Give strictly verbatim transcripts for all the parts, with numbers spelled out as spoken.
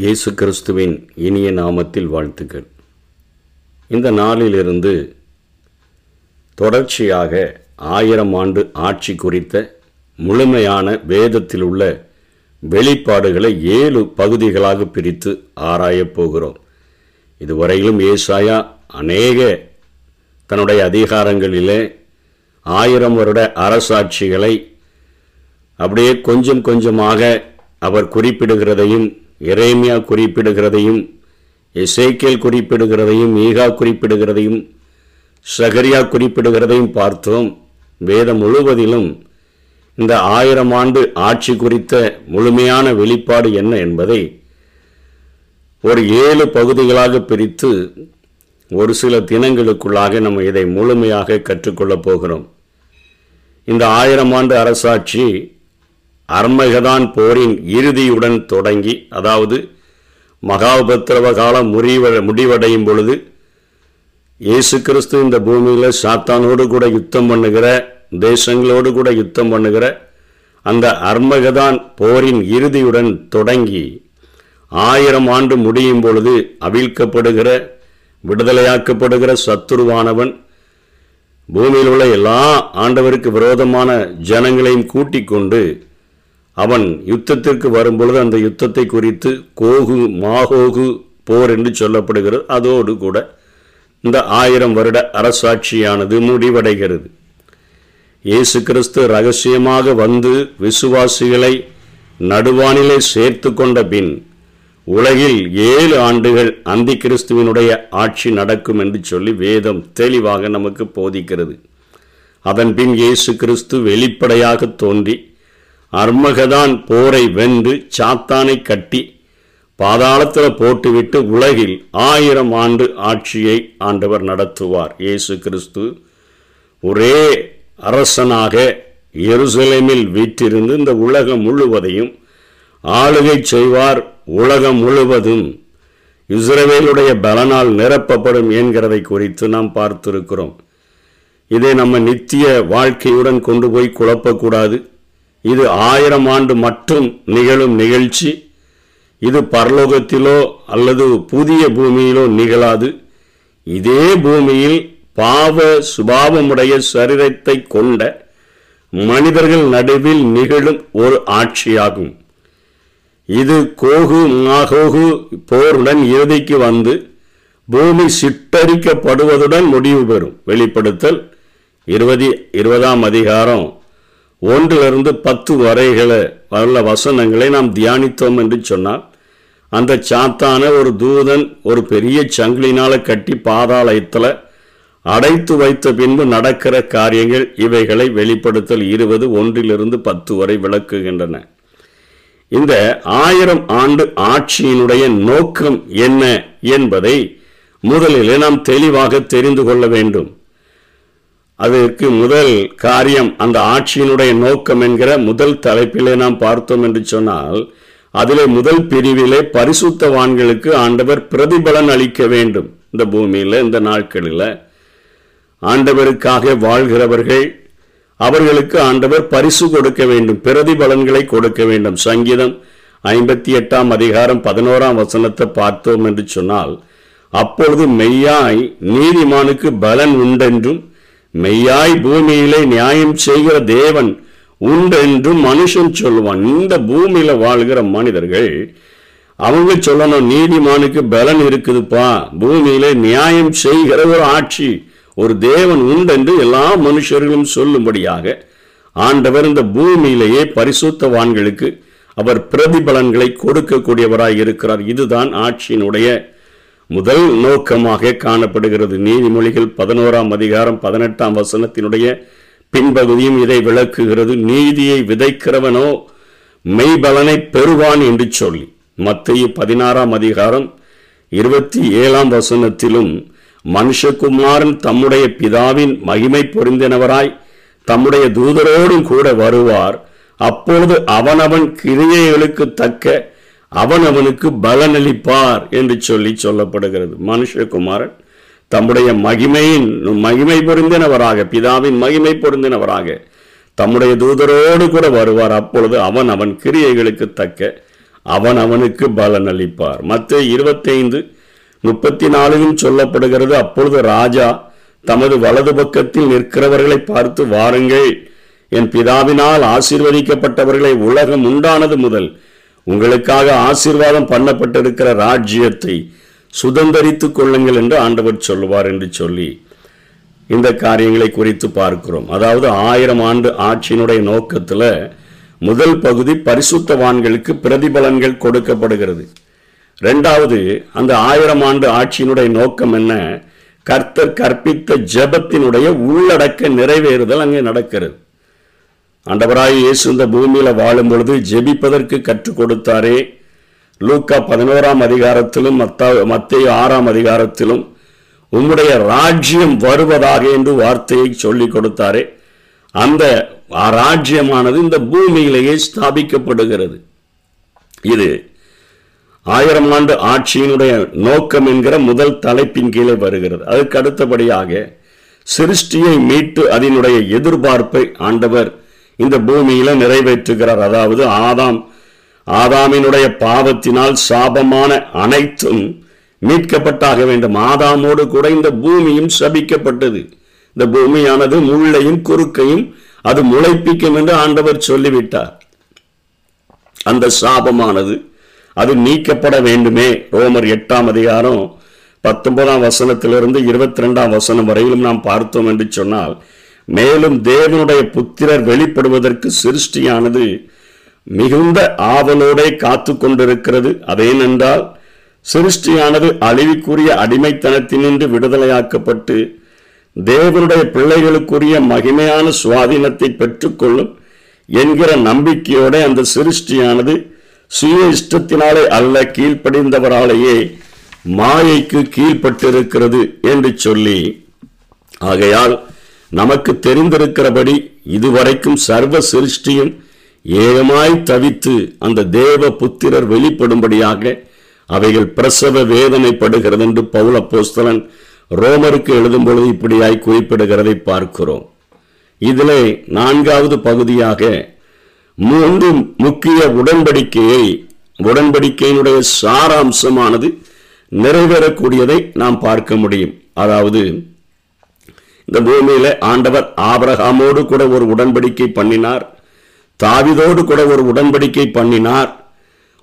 இயேசு கிறிஸ்துவின் இனிய நாமத்தில் வாழ்த்துக்கள். இந்த நாளிலிருந்து தொடர்ச்சியாக ஆயிரம் ஆண்டு ஆட்சி குறித்த முழுமையான வேதத்தில் உள்ள வெளிப்பாடுகளை ஏழு பகுதிகளாக பிரித்து ஆராயப் போகிறோம். இதுவரையிலும் ஏசாயா அநேக தன்னுடைய அதிகாரங்களிலே ஆயிரம் வருட அரசாட்சிகளை அப்படியே கொஞ்சம் கொஞ்சமாக அவர் குறிப்பிடுகிறதையும், எரேமியா குறிப்பிடுகிறதையும், எசேக்கியேல் குறிப்பிடுகிறதையும், மீகா குறிப்பிடுகிறதையும், சகரியா குறிப்பிடுகிறதையும் பார்த்தோம். வேதம் முழுவதிலும் இந்த ஆயிரம் ஆண்டு ஆட்சி குறித்த முழுமையான வெளிப்பாடு என்ன என்பதை ஒரு ஏழு பகுதிகளாக பிரித்து ஒரு சில தினங்களுக்குள்ளாக நம்ம இதை முழுமையாக கற்றுக்கொள்ளப் போகிறோம். இந்த ஆயிரம் ஆண்டு அரசாட்சி அர்மகதான் போரின் இறுதியுடன் தொடங்கி, அதாவது மகாபத்திரவ காலம் முறிவ முடிவடையும் பொழுது இயேசு கிறிஸ்து இந்த பூமியில் சாத்தானோடு கூட யுத்தம் பண்ணுகிற, தேசங்களோடு கூட யுத்தம் பண்ணுகிற அந்த அர்மகதான் போரின் இறுதியுடன் தொடங்கி ஆயிரம் ஆண்டு முடியும் பொழுது அவிழ்க்கப்படுகிற, விடுதலையாக்கப்படுகிற சத்துருவானவன் பூமியில் உள்ள எல்லா ஆண்டவருக்கு விரோதமான ஜனங்களையும் கூட்டிக் கொண்டு அவன் யுத்தத்திற்கு வரும்பொழுது அந்த யுத்தத்தை குறித்து கோகு மாகோகு போர் என்று சொல்லப்படுகிறது. அதோடு கூட இந்த ஆயிரம் வருட அரசாட்சியானது முடிவடைகிறது. இயேசு கிறிஸ்து இரகசியமாக வந்து விசுவாசிகளை நடுவானிலே சேர்த்து கொண்ட பின் உலகில் ஏழு ஆண்டுகள் அந்தி கிறிஸ்துவினுடைய ஆட்சி நடக்கும் என்று சொல்லி வேதம் தெளிவாக நமக்கு போதிக்கிறது. அதன் பின் இயேசு கிறிஸ்து வெளிப்படையாக தோன்றி அர்மகதான் போரை வென்று சாத்தானை கட்டி பாதாளத்தில் போட்டுவிட்டு உலகில் ஆயிரம் ஆண்டு ஆட்சியை ஆண்டவர் நடத்துவார். இயேசு கிறிஸ்து ஒரே அரசனாக எருசலேமில் வீற்றிருந்து இந்த உலகம் முழுவதையும் ஆளுகை செய்வார். உலகம் முழுவதும் இஸ்ரவேலுடைய பலனால் நிரப்பப்படும் என்கிறதை குறித்து நாம் பார்த்திருக்கிறோம். இதை நம்ம நித்திய வாழ்க்கையுடன் கொண்டு போய் குழப்பக்கூடாது. இது ஆயிரம் ஆண்டு மட்டும் நிகழும் நிகழ்ச்சி. இது பரலோகத்திலோ அல்லது புதிய பூமியிலோ நிகழாது. இதே பூமியில் பாவ சுபாவமுடைய சரீரத்தை கொண்ட மனிதர்கள் நடுவில் நிகழும் ஒரு ஆட்சியாகும். இது கோகு மாகோகு போருடன் இறுதிக்கு வந்து பூமி சிட்டரிக்கப்படுவதுடன் முடிவு பெறும். வெளிப்படுத்தல் இருபது இருபதாம் அதிகாரம் ஒன்றிலிருந்து பத்து வரைகளை வரல வசனங்களை நாம் தியானித்தோம் என்று சொன்னால், அந்த சாத்தான ஒரு தூதன் ஒரு பெரிய சங்கிலினால் கட்டி பாதாளத்தில் அடைத்து வைத்த பின்பு நடக்கிற காரியங்கள் இவைகளை வெளிப்படுத்தல் இருபது ஒன்றிலிருந்து பத்து வரை விளக்குகின்றன. இந்த ஆயிரம் ஆண்டு ஆட்சியினுடைய நோக்கம் என்ன என்பதை முதலிலே நாம் தெளிவாக தெரிந்து கொள்ள வேண்டும். அதற்கு முதல் காரியம், அந்த ஆட்சியினுடைய நோக்கம் என்கிற முதல் தலைப்பிலே நாம் பார்த்தோம் என்று சொன்னால், அதிலே முதல் பிரிவிலே பரிசுத்தவான்களுக்கு ஆண்டவர் பிரதிபலன் அளிக்க வேண்டும். இந்த பூமியில் இந்த நாட்களில் ஆண்டவருக்காக வாழ்கிறவர்கள், அவர்களுக்கு ஆண்டவர் பரிசு கொடுக்க வேண்டும், பிரதிபலன்களை கொடுக்க வேண்டும். சங்கீதம் ஐம்பத்தி எட்டாம் அதிகாரம் பதினோராம் வசனத்தை பார்த்தோம் என்று சொன்னால், அப்பொழுது மெய்யாய் நீதிமானுக்கு பலன் உண்டென்றும் மெய்யாய் பூமியிலே நியாயம் செய்கிற தேவன் உண்டென்றும் மனுஷன் சொல்லுவான். இந்த பூமியில வாழ்கிற மனிதர்கள் அவங்க சொல்லணும், நீதிமானுக்கு பலன் இருக்குதுப்பா, பூமியிலே நியாயம் செய்கிற ஒரு ஆட்சி, ஒரு தேவன் உண்டென்று எல்லா மனுஷர்களும் சொல்லும்படியாக ஆண்டவர் இந்த பூமியிலேயே பரிசுத்தவான்களுக்கு அவர் பிரதிபலன்களை கொடுக்கக்கூடியவராய் இருக்கிறார். இதுதான் ஆட்சியினுடைய முதல் நோக்கமாக காணப்படுகிறது. நீதிமொழிகள் பதினோராம் அதிகாரம் பதினெட்டாம் வசனத்தினுடைய பின்பகுதியும் இதை விளக்குகிறது. நீதியை விதைக்கிறவனோ மெய்பலனை பெறுவான் என்று சொல்லி மத்தேயு பதினாறாம் அதிகாரம் இருபத்தி ஏழாம் வசனத்திலும், மனுஷகுமாரன் தம்முடைய பிதாவின் மகிமை பொருந்தினவராய் தம்முடைய தூதரோடும் கூட வருவார், அப்பொழுது அவனவன் கிரியைகளுக்கு தக்க அவன் அவனுக்கு பலனளிப்பார் என்று சொல்லி சொல்லப்படுகிறது. மனுஷகுமாரன் தம்முடைய மகிமையின் மகிமை பொருந்தினவராக, பிதாவின் மகிமை பொருந்தினவராக தம்முடைய தூதரோடு கூட வருவார், அப்பொழுது அவன் அவன் கிரியைகளுக்கு தக்க அவன் அவனுக்கு பலனளிப்பார். மத்தேயு இருபத்தைந்து முப்பத்தி நாலுவில் சொல்லப்படுகிறது, அப்பொழுது ராஜா தமது வலது பக்கத்தில் நிற்கிறவர்களை பார்த்து, வாருங்கள், என் பிதாவினால் ஆசீர்வதிக்கப்பட்டவர்களை உலகம் உண்டானது முதல் உங்களுக்காக ஆசீர்வாதம் பண்ணப்பட்டிருக்கிற ராஜ்யத்தை சுதந்தரித்துக் கொள்ளுங்கள் என்று ஆண்டவர் சொல்லுவார் என்று சொல்லி இந்த காரியங்களை குறித்து பார்க்கிறோம். அதாவது ஆயிரம் ஆண்டு ஆட்சியினுடைய நோக்கத்தில் முதல் பகுதி பரிசுத்தவான்களுக்கு பிரதிபலன்கள் கொடுக்கப்படுகிறது. ரெண்டாவது, அந்த ஆயிரம் ஆண்டு ஆட்சியினுடைய நோக்கம் என்ன? கர்த்தர் கற்பித்த ஜெபத்தினுடைய உள்ளடக்க நிறைவேறுதல் அங்கே நடக்கிறது. ஆண்டவராய் இயேசு இந்த பூமியில் வாழும் பொழுது ஜெபிப்பதற்கு கற்றுக் கொடுத்தாரே. லூக்கா பதினோராம் அதிகாரத்திலும் மத்தேயு ஆறாம் அதிகாரத்திலும் உம்முடைய ராஜ்யம் வருவதாக என்று வார்த்தையை சொல்லி கொடுத்தாரே. அந்த ராஜ்யமானது இந்த பூமியிலேயே ஸ்தாபிக்கப்படுகிறது. இது ஆயிரம் ஆண்டு ஆட்சியினுடைய நோக்கம் என்கிற முதல் தலைப்பின் கீழே வருகிறது. அதுக்கு அடுத்தபடியாக சிருஷ்டியை மீட்டு அதனுடைய எதிர்பார்ப்பை ஆண்டவர் இந்த பூமியில நிறைவேற்றுகிறார். அதாவது ஆதாம் ஆதாமினுடைய பாவத்தினால் சாபமான அனைத்தும் மீட்கப்பட்டாக வேண்டும். ஆதாமோடு கூட இந்த பூமியும் சபிக்கப்பட்டது. இந்த பூமியானது முள்ளையும் குறுக்கையும் அது முளைப்பிக்கும் என்று ஆண்டவர் சொல்லிவிட்டார். அந்த சாபமானது அது நீக்கப்பட வேண்டுமே. ரோமர் எட்டாம் அதிகாரம் பத்தொன்பதாம் வசனத்திலிருந்து இருபத்தி ரெண்டாம் வசனம் வரையிலும் நாம் பார்த்தோம் என்று சொன்னால், மேலும் தேவனுடைய புத்திரர் வெளிப்படுவதற்கு சிருஷ்டியானது மிகுந்த ஆவலோட காத்து கொண்டிருக்கிறது. அதேனென்றால் சிருஷ்டியானது அழிவுக்குரிய அடிமைத்தனத்தினின்று விடுதலையாக்கப்பட்டு தேவனுடைய பிள்ளைகளுக்குரிய மகிமையான சுவாதீனத்தை பெற்றுக்கொள்ளும் என்கிற நம்பிக்கையோட அந்த சிருஷ்டியானது சுய இஷ்டத்தினாலே அல்ல, கீழ்ப்படிந்தவராலேயே மாயைக்கு கீழ்பட்டிருக்கிறது என்று சொல்லி, ஆகையால் நமக்கு தெரிந்திருக்கிறபடி இதுவரைக்கும் சர்வ சிருஷ்டியும் ஏகமாய் தவித்து அந்த தேவ புத்திரர் வெளிப்படும்படியாக அவைகள் பிரசவ வேதனைப்படுகிறது என்று பவுல் அப்போஸ்தலன் ரோமருக்கு எழுதும் பொழுது இப்படியாய் குறிப்பிடுகிறதை பார்க்கிறோம். இதிலே நான்காவது பகுதியாக மூன்று முக்கிய உடன்படிக்கையை உடன்படிக்கையினுடைய சாராம்சமானது நிறைவேறக்கூடியதை நாம் பார்க்க முடியும். அதாவது இந்த பூமியில ஆண்டவர் ஆபிரகாமோடு கூட ஒரு உடன்படிக்கை பண்ணினார், தாவீதோடு கூட ஒரு உடன்படிக்கை பண்ணினார்.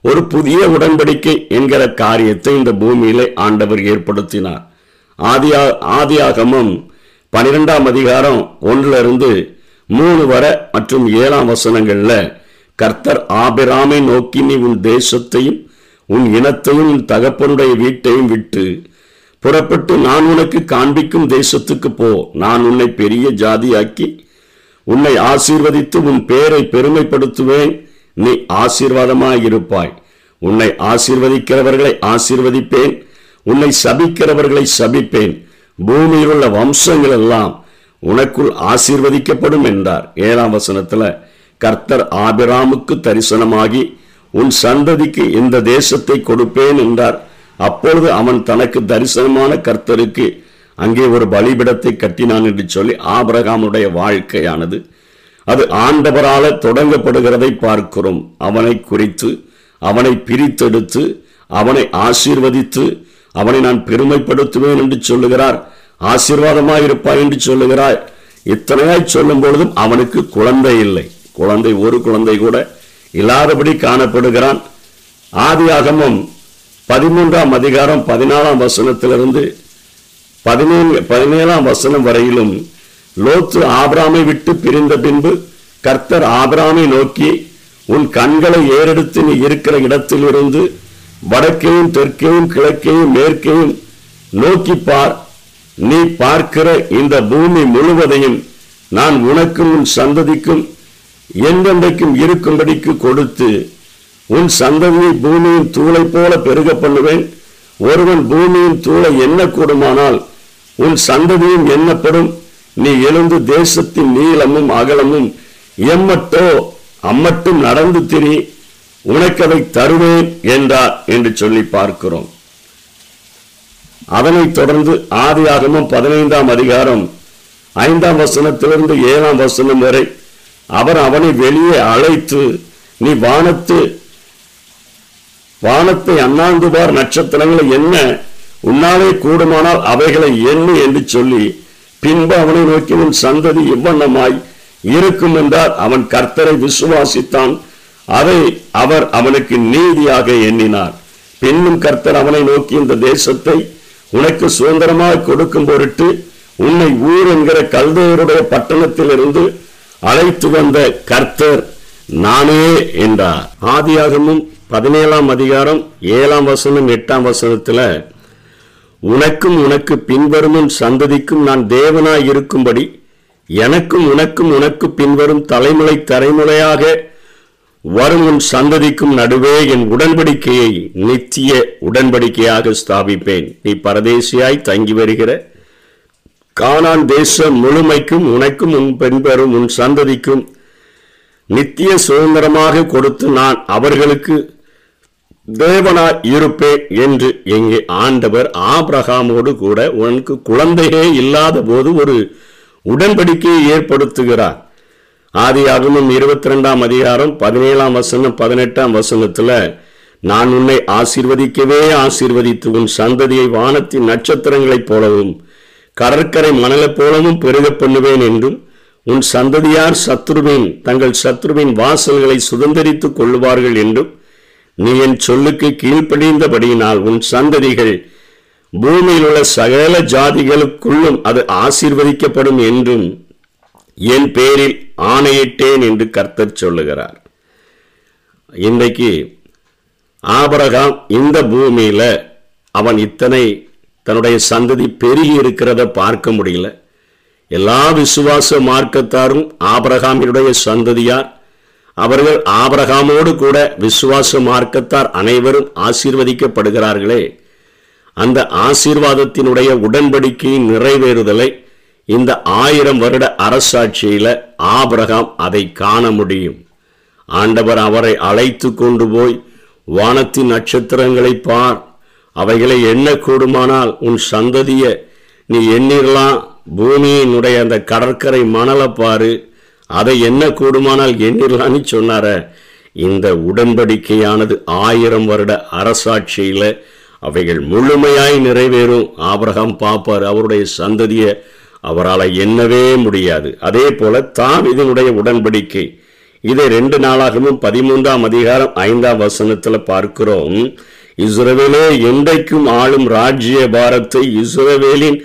ஒரு புதிய உடன்படிக்கை என்கிற காரியத்தை இந்த பூமியிலே ஆண்டவர் ஏற்படுத்தினார். ஆதியா ஆதியாகமம் பனிரெண்டாம் அதிகாரம் ஒன்றிலிருந்து மூணு வரை மற்றும் ஏழாம் வசனங்கள்ல கர்த்தர் ஆபிராமை நோக்கி, நீ உன் தேசத்தையும் உன் இனத்தையும் உன் தகப்பனுடைய வீட்டையும் விட்டு புறப்பட்டு நான் உனக்கு காண்பிக்கும் தேசத்துக்கு போ. நான் உன்னை பெரிய ஜாதியாக்கி உன்னை ஆசீர்வதித்து உன் பேரை பெருமைப்படுத்துவேன். நீ ஆசீர்வாதமாயிருப்பாய். உன்னை ஆசீர்வதிக்கிறவர்களை ஆசீர்வதிப்பேன், உன்னை சபிக்கிறவர்களை சபிப்பேன். பூமியில் உள்ள வம்சங்கள் எல்லாம் உனக்குள் ஆசீர்வதிக்கப்படும் என்றார். ஏழாம் வசனத்தில் கர்த்தர் ஆபிராமுக்கு தரிசனமாகி உன் சந்ததிக்கு இந்த தேசத்தை கொடுப்பேன் என்றார். அப்பொழுது அவன் தனக்கு தரிசனமான கர்த்தருக்கு அங்கே ஒரு பலிபிடத்தை கட்டினான் என்று சொல்லி ஆபிரகாமுடைய வாழ்க்கையானது அது ஆண்டவரால தொடங்கப்படுகிறதை பார்க்கிறோம். அவனை குறித்து அவனை பிரித்தெடுத்து அவனை ஆசீர்வதித்து அவனை நான் பெருமைப்படுத்துவேன் என்று சொல்லுகிறார். ஆசீர்வாதமாய் இருப்பாய் என்று சொல்லுகிறார். இத்தனையாய் சொல்லும் பொழுதும் அவனுக்கு குழந்தை இல்லை, குழந்தை ஒரு குழந்தை கூட இல்லாதபடி காணப்படுகிறான். ஆதியாகமம் பதிமூன்றாம் அதிகாரம் பதினாலாம் வசனத்திலிருந்து பதினேழு பதினேழாம் வசனம் வரையிலும் லோத்து ஆபிராமை விட்டு பிரிந்த பின்பு கர்த்தர் ஆபிராமை நோக்கி, உன் கண்களை ஏறெடுத்து நீ இருக்கிற இடத்திலிருந்து வடக்கையும் தெற்கையும் கிழக்கையும் மேற்கையும் நோக்கி பார். நீ பார்க்கிற இந்த பூமி முழுவதையும் நான் உனக்கும் உன் சந்ததிக்கும் என்றென்றைக்கும் இருக்கும்படிக்கு கொடுத்து உன் சந்ததியை பூமியின் தூளை போல பெருக பண்ணுவேன். ஒருவன் பூமியின் தூளை என்ன கூடுமானால் உன் சந்ததியும் எண்ணப்படும். நீ எழுந்து தேசத்தின் நீளமும் அகலமும் எம்மட்டோ அம்மட்டும் நடந்து திரி, உனக்கு அதை தருவேன் என்றார் என்று சொல்லி பார்க்கிறோம். அதனைத் தொடர்ந்து ஆதியாகமம் பதினைந்தாம் அதிகாரம் ஐந்தாம் வசனத்திலிருந்து ஏழாம் வசனம் வரை அவர் அவனை வெளியே அழைத்து, நீ வானத்து வானத்தை அண்ணாந்துபார் நட்சத்திரங்களை என்ன, உன்னாலே கூடுமானால் அவைகளை என்ன என்று சொல்லி பின்பு அவனை நோக்கி உன் சந்ததி இவ்வண்ணமாய் இருக்கும் என்றால் அவன் கர்த்தரை விசுவாசித்தான், அதை அவர் அவனுக்கு நீதியாக எண்ணினார். பின்னும் கர்த்தர் அவனை நோக்கி இந்த தேசத்தை உனக்கு சுதந்திரமாக கொடுக்கும் பொருட்டு உன்னை ஊர் என்கிற கல்தேயருடைய பட்டணத்திலிருந்து அழைத்து வந்த கர்த்தர் நானே என்றார். ஆதியாகமும் பதினேழாம் அதிகாரம் ஏழாம் வசனம் எட்டாம் வசனத்துல உனக்கும் உனக்கு பின்வரும் சந்ததிக்கும் நான் தேவனாய் இருக்கும்படி எனக்கும் உனக்கும் உனக்கு பின்வரும் தலைமுறை தலைமுறையாக வரும் உன் சந்ததிக்கும் நடுவே என் உடன்படிக்கையை நித்திய உடன்படிக்கையாக ஸ்தாபிப்பேன். நீ பரதேசியாய் தங்கி வருகிற கானான் தேசம் முழுமைக்கும் உனக்கும் உன் பின்வரும் உன் சந்ததிக்கும் நித்திய சுதந்திரமாக கொடுத்து நான் அவர்களுக்கு தேவனாய் இருப்பேன் என்று எங்கே ஆண்டவர் ஆபிரகாமோடு கூட உனக்கு குழந்தையே இல்லாத போது ஒரு உடன்படிக்கையை ஏற்படுத்துகிறார். ஆதியாகமம் இருபத்தி ரெண்டாம் அதிகாரம் பதினேழாம் வசனம் பதினெட்டாம் வசனத்துல நான் உன்னை ஆசீர்வதிக்கவே ஆசீர்வதித்து உன் சந்ததியை வானத்தின் நட்சத்திரங்களைப் போலவும் கடற்கரை மணலைப் போலவும் பெருக பண்ணுவேன் என்றும் உன் சந்ததியார் சத்ருவின் தங்கள் சத்ருவின் வாசல்களை சுதந்திரித்துக் கொள்ளுவார்கள் என்றும் நீ என் சொல்லுக்கு கீழ்ப்படிந்தபடியினால் உன் சந்ததிகள் பூமியில் உள்ள சகல ஜாதிகளுக்குள்ளும் அது ஆசீர்வதிக்கப்படும் என்றும் என் பேரில் ஆணையிட்டேன் என்று கர்த்தர் சொல்லுகிறார். இன்றைக்கு ஆபிரகாம் இந்த பூமியில அவன் இத்தனை தன்னுடைய சந்ததி பெருகி இருக்கிறத பார்க்க முடியல. எல்லா விசுவாச மார்க்கத்தாரும் ஆபிரகாமினுடைய சந்ததியார், அவர்கள் ஆபிரகாமோடு கூட விசுவாச மார்க்கத்தார் அனைவரும் ஆசீர்வதிக்கப்படுகிறார்களே, அந்த ஆசீர்வாதத்தினுடைய உடன்படிக்கையின் நிறைவேறுதலை இந்த ஆயிரம் வருட அரசாட்சியில ஆபிரகாம் அதை காண முடியும். ஆண்டவர் அவரை அழைத்து கொண்டு போய் வானத்தின் நட்சத்திரங்களை பார், அவைகளை எண்ண கூடுமானால் உன் சந்ததியை நீ எண்ணிடலாம், பூமியினுடைய அந்த கடற்கரை மணலை பாரு, அதை என்ன கூடுமானால் எண்ணிடலான்னு சொன்னார. இந்த உடன்படிக்கையானது ஆயிரம் வருட அரசாட்சியில அவைகள் முழுமையாய் நிறைவேறும். ஆபிரகாம் பாப்பார், அவருடைய சந்ததியை அவரால் எண்ணவே முடியாது. அதே போல தான் இதனுடைய உடன்படிக்கை இதை ரெண்டு நாளாகவும் பதிமூன்றாம் அதிகாரம் ஐந்தாம் வசனத்துல பார்க்கிறோம். இஸ்ரவேலே, என்றைக்கும் ஆளும் ராஜ்ய பாரத்தை இஸ்ரவேலின்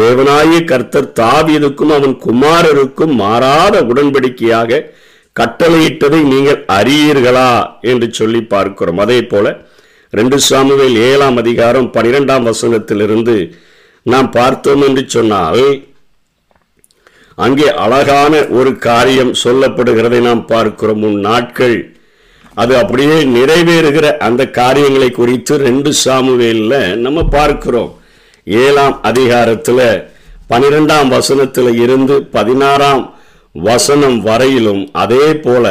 தேவனாய கர்த்தர் தாவீதுக்கும் அவன் குமாரருக்கும் மாறாத உடன்படிக்கையாக கட்டளையிட்டதை நீங்கள் அறியீர்களா என்று சொல்லி பார்க்கிறோம். அதே போல ரெண்டு சாமுவேல் ஏழாம் அதிகாரம் பனிரெண்டாம் வசனத்திலிருந்து நாம் பார்த்தோம் என்று சொன்னால் அங்கே அழகான ஒரு காரியம் சொல்லப்படுகிறதை நாம் பார்க்கிறோம். முன் நாட்கள் அது அப்படியே நிறைவேறுகிற அந்த காரியங்களை குறித்து ரெண்டு சாமுவேல்ல நம்ம பார்க்கிறோம். ஏழாம் அதிகாரத்தில் பனிரெண்டாம் வசனத்தில் இருந்து பதினாறாம் வசனம் வரையிலும், அதே போல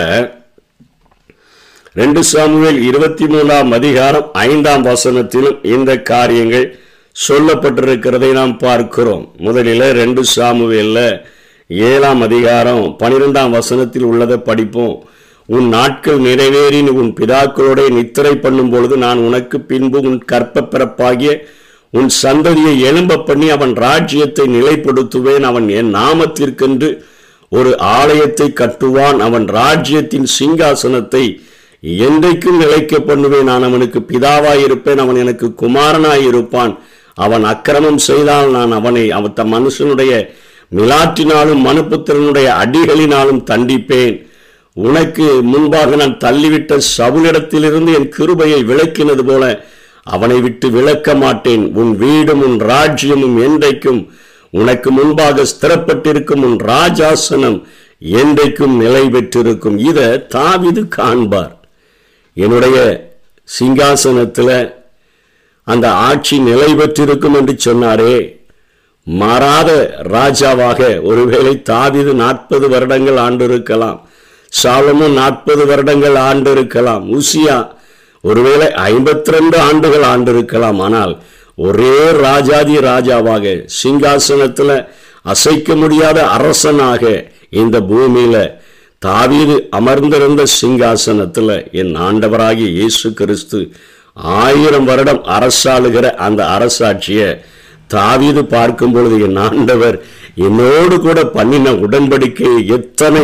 ரெண்டு சாமுவேல் இருபத்தி மூணாம் அதிகாரம் ஐந்தாம் வசனத்திலும் இந்த காரியங்கள் சொல்லப்பட்டிருக்கிறதை நாம் பார்க்கிறோம். முதலில் ரெண்டு சாமுவேல்ல ஏழாம் அதிகாரம் பனிரெண்டாம் வசனத்தில் உள்ளதை படிப்போம். உன் நாட்கள் நிறைவேறி உன் பிதாக்களோட நித்திரை பண்ணும் பொழுது நான் உனக்கு பின்பு உன் கற்ப பிறப்பாகிய உன் சந்ததியை எழும்ப பண்ணி அவன் ராஜ்யத்தை நிலைப்படுத்துவேன். அவன் என் நாமத்திற்கென்று ஒரு ஆலயத்தை கட்டுவான். அவன் ராஜ்யத்தின் சிங்காசனத்தை என்றைக்கும் நிலைக்க பண்ணுவேன். நான் அவனுக்கு பிதாவாயிருப்பேன், அவன் எனக்கு குமாரனாயிருப்பான். அவன் அக்கிரமம் செய்தால் நான் அவனை அவத்த மனுஷனுடைய மிலாற்றினாலும் மனுபுத்திரனுடைய அடிகளினாலும் தண்டிப்பேன். உனக்கு முன்பாக நான் தள்ளிவிட்ட சவுலிடத்திலிருந்து என் கிருபையை விளக்கினது போல அவனை விட்டு விலக்க மாட்டேன். உன் வீடும் உன் ராஜ்யமும் என்றைக்கும் உனக்கு முன்பாக ஸ்திரப்பட்டிருக்கும். உன் ராஜாசனம் என்றைக்கும் நிலை பெற்றிருக்கும். இதை தாவீது காண்பார். என்னுடைய சிங்காசனத்தில் அந்த ஆட்சி நிலை பெற்றிருக்கும் என்று சொன்னாரே, மாறாத ராஜாவாக ஒருவேளை தாவீது நாற்பது வருடங்கள் ஆண்டிருக்கலாம், சாலமோன் நாற்பது வருடங்கள் ஆண்டிருக்கலாம், உசியா ஒருவேளை ஐம்பத்தி ரெண்டு ஆண்டுகள் ஆண்டிருக்கலாம். ஆனால் ஒரே ராஜாதி ராஜாவாக சிங்காசனத்தில் அசைக்க முடியாத அரசனாக இந்த பூமியில தாவீது அமர்ந்திருந்த சிங்காசனத்தில் என் ஆண்டவராகிய இயேசு கிறிஸ்து ஆயிரம் வருடம் அரசாளுகிற அந்த அரசாட்சியை தாவீது பார்க்கும் பொழுது, என் ஆண்டவர் என்னோடு கூட பண்ணின உடன்படிக்கையை எத்தனை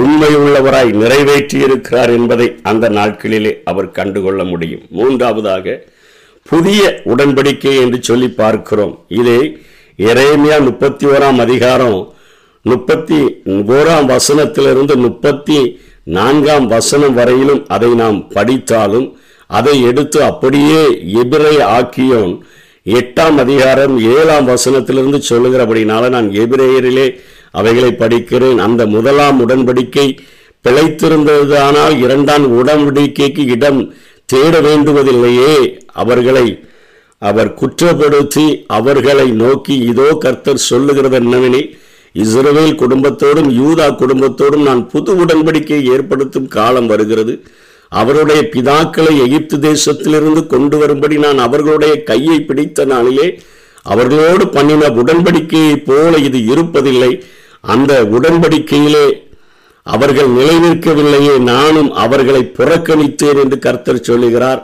உண்மை உள்ளவராய் நிறைவேற்றி இருக்கிறார் என்பதை அந்த நாட்களிலே அவர் கண்டுகொள்ள முடியும். மூன்றாவதாக புதிய உடன்படிக்கை என்று சொல்லி பார்க்கிறோம். இதை எரேமியா முப்பத்தி ஓராம் அதிகாரம் முப்பத்தி ஓராம் வசனத்திலிருந்து முப்பத்தி நான்காம் வசனம் வரையிலும் அதை நாம் படித்தாலும், அதை எடுத்து அப்படியே எபிரேய ஆக்கியோன் எட்டாம் அதிகாரம் ஏழாம் வசனத்திலிருந்து சொல்லுகிறபடினால நான் எபிரேயரிலே அவைகளை படிக்கிறேன். அந்த முதலாம் உடன்படிக்கை பிழைத்திருந்ததானால் இரண்டாம் உடன்படிக்கைக்கு இடம் தேட வேண்டுவதில்லையே. அவர்களை அவர் குற்றப்படுத்தி அவர்களை நோக்கி, இதோ கர்த்தர் சொல்லுகிறது என்னவெனில், இஸ்ரவேல் குடும்பத்தோடும் யூதா குடும்பத்தோடும் நான் புது உடன்படிக்கையை ஏற்படுத்தும் காலம் வருகிறது. அவருடைய பிதாக்களை எகிப்து தேசத்திலிருந்து கொண்டு வரும்படி நான் அவர்களுடைய கையை பிடித்த நாளிலே அவர்களோடு பண்ணின உடன்படிக்கையை போல இது இருப்பதில்லை. அந்த உடன்படிக்கையிலே அவர்கள் நிலை நிற்கவில்லையே, நானும் அவர்களை புறக்கணித்தேன் என்று கர்த்தர் சொல்லுகிறார்.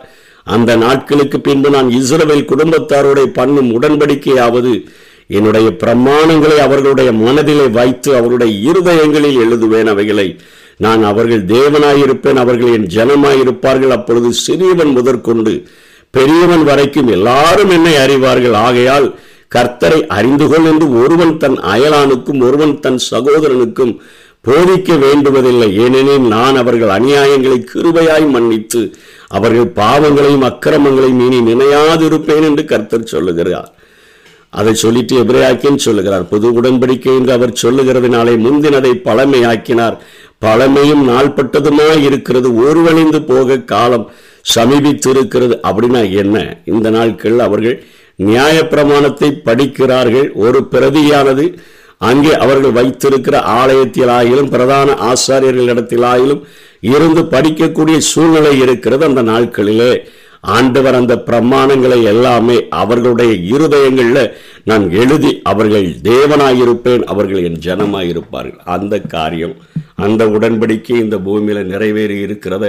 அந்த நாட்களுக்கு பின்பு நான் இஸ்ரவேல் குடும்பத்தாரோட பண்ணும் உடன்படிக்கையாவது என்னுடைய பிரமாணங்களை அவர்களுடைய மனதிலே வைத்து அவருடைய இருதயங்களில் எழுதுவேன். அவைகளை நான் அவர்கள் தேவனாயிருப்பேன், அவர்கள் என் ஜனமாயிருப்பார்கள். அப்பொழுது சிறியவன் முதற்கொண்டு பெரியவன் வரைக்கும் எல்லாரும் என்னை அறிவார்கள். ஆகையால் கர்த்தரை அறிந்து கொள் என்று ஒருவன் தன் அயலானுக்கும் ஒருவன் தன் சகோதரனுக்கும் போதிக்க வேண்டுவதில்லை. ஏனெனில் நான் அவர்கள் அநியாயங்களை கிருபையாய் மன்னித்து அவர்கள் பாவங்களையும் அக்கிரமங்களையும் இனி நினையாதிருப்பேன் என்று கர்த்தர் சொல்லுகிறார். அதை சொல்லிட்டு எபிரேயாக்கின்னு சொல்லுகிறார். புது உடன்படிக்கை என்று அவர் சொல்லுகிறதுனாலே முந்தினதை பழமையாக்கினார். பழமையும் நாள்பட்டதுமாய் இருக்கிறது, ஒருவழிந்து போக காலம் சமீபித்திருக்கிறது. அப்படின்னா என்ன? இந்த நாட்கள் அவர்கள் நியாயப்பிரமாணத்தை படிக்கிறார்கள். ஒரு பிரதியானது அங்கே அவர்கள் வைத்திருக்கிற ஆலயத்தில் ஆயிலும் பிரதான ஆசாரியர்களிடத்தில் ஆயிலும் இருந்து படிக்கக்கூடிய சூழ்நிலை இருக்கிறது. அந்த நாட்களிலே ஆண்டவர் அந்த பிரமாணங்களை எல்லாமே அவர்களுடைய இருதயங்களில் நான் எழுதி அவர்கள் தேவனாயிருப்பேன், அவர்கள் என் ஜனமாயிருப்பார்கள். அந்த காரியம், அந்த உடன்படிக்கை இந்த பூமியில நிறைவேறி இருக்கிறத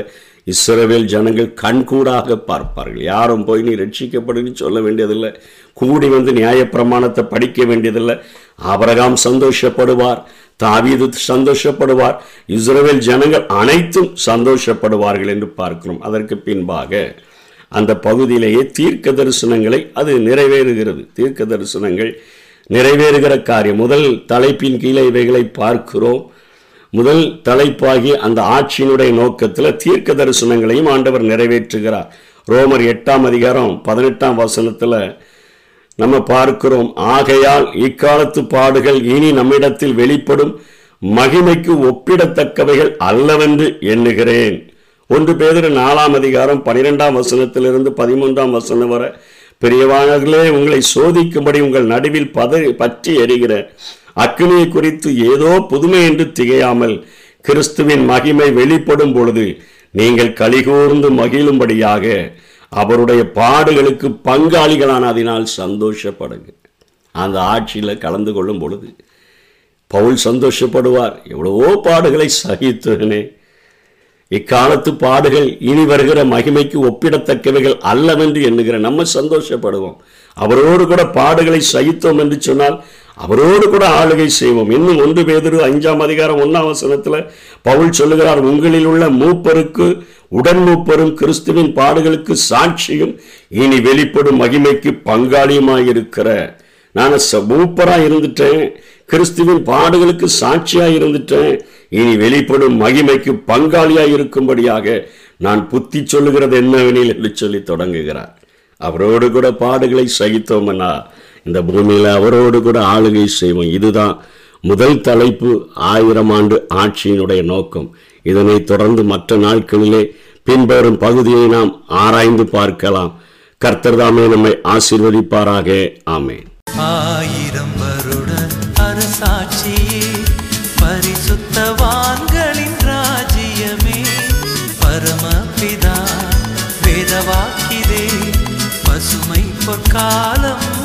இஸ்ரவேல் ஜனங்கள் கண்கூடாக பார்ப்பார்கள். யாரும் போய் நீ ரட்சிக்கப்படுன்னு சொல்ல வேண்டியதில்லை, கூடி வந்து நியாயப்பிரமாணத்தை படிக்க வேண்டியதில்லை. ஆபிரகாம் சந்தோஷப்படுவார், தாவீது சந்தோஷப்படுவார், இஸ்ரவேல் ஜனங்கள் அனைத்தும் சந்தோஷப்படுவார்கள் என்று பார்க்கிறோம். அதற்கு பின்பாக அந்த பகுதியிலேயே தீர்க்க தரிசனங்களை அது நிறைவேறுகிறது. தீர்க்க தரிசனங்கள் நிறைவேறுகிற காரியம் முதல் தலைப்பின் கீழே இவைகளை பார்க்கிறோம். முதல் தலைப்பாகி அந்த ஆட்சியினுடைய நோக்கத்தில் தீர்க்க தரிசனங்களையும் ஆண்டவர் நிறைவேற்றுகிறார். ரோமர் எட்டாம் அதிகாரம் பதினெட்டாம் வசனத்தில் நம்ம பார்க்கிறோம், ஆகையால் இக்காலத்து பாடுகள் இனி நம்மிடத்தில் வெளிப்படும் மகிமைக்கு ஒப்பிடத்தக்கவைகள் அல்லவென்று எண்ணுகிறேன். ஒன்று பேதுரு நாலாம் அதிகாரம் பனிரெண்டாம் வசனத்திலிருந்து பதிமூன்றாம் வசனம் வரை, பெரியவானர்களே உங்களை சோதிக்கும்படி உங்கள் நடுவில் பதறி பற்றி எறிகிற அக்கினியை குறித்து ஏதோ புதுமை என்று திகையாமல் கிறிஸ்துவின் மகிமை வெளிப்படும் பொழுது நீங்கள் கலிகூர்ந்து மகிழும்படியாக அவருடைய பாடுகளுக்கு பங்காளிகளானதினால் சந்தோஷப்படுங்க. அந்த ஆட்சியில் கலந்து கொள்ளும் பொழுது பவுல் சந்தோஷப்படுவார். எவ்வளவோ பாடுகளை சகித்தனே, இக்காலத்து பாடுகள் இனி வருகிற மகிமைக்கு ஒப்பிடத்தக்கவைகள் அல்லவென்று எண்ணுகிற நம்ம சந்தோஷப்படுவோம். அவரோடு கூட பாடுகளை சகித்தோம் என்று சொன்னால் அவரோடு கூட ஆளுகை செய்வோம். இன்னும் ஒன்று பேதுரு அஞ்சாம் அதிகாரம் ஒன்றாம் வசனத்தில் பவுல் சொல்லுகிறார், உங்களில் உள்ள மூப்பருக்கு உடன் மூப்பரும் கிறிஸ்துவின் பாடுகளுக்கு சாட்சியும் இனி வெளிப்படும் மகிமைக்கு பங்காளியுமாயிருக்கிற, நான் மூப்பராக இருந்துட்டேன், கிறிஸ்துவின் பாடுகளுக்கு சாட்சியாக இருந்துட்டேன், இனி வெளிப்படும் மகிமைக்கு பங்காளியாக இருக்கும்படியாக நான் புத்தி சொல்லுகிறது என்னவெனில் என்று சொல்லி தொடங்குகிறார். அவரோடு கூட பாடுகளை சகித்தோம்னா இந்த பூமியில் அவரோடு கூட ஆளுகை செய்வோம். இதுதான் முதல் தலைப்பு, ஆயிரம் ஆண்டு ஆட்சியினுடைய நோக்கம். இதனை தொடர்ந்து மற்ற நாட்களிலே பின்வரும் பகுதியை நாம் ஆராய்ந்து பார்க்கலாம். கர்த்தர் தாமே நம்மை ஆசீர்வதிப்பாராக. ஆமென். ஆயிரம் வருட அரசாட்சி பரிசுத்தவான்களின் ராஜ்யமே, பரமபிதா வேதவாக்கிலே பசுமை பொற்காலம்.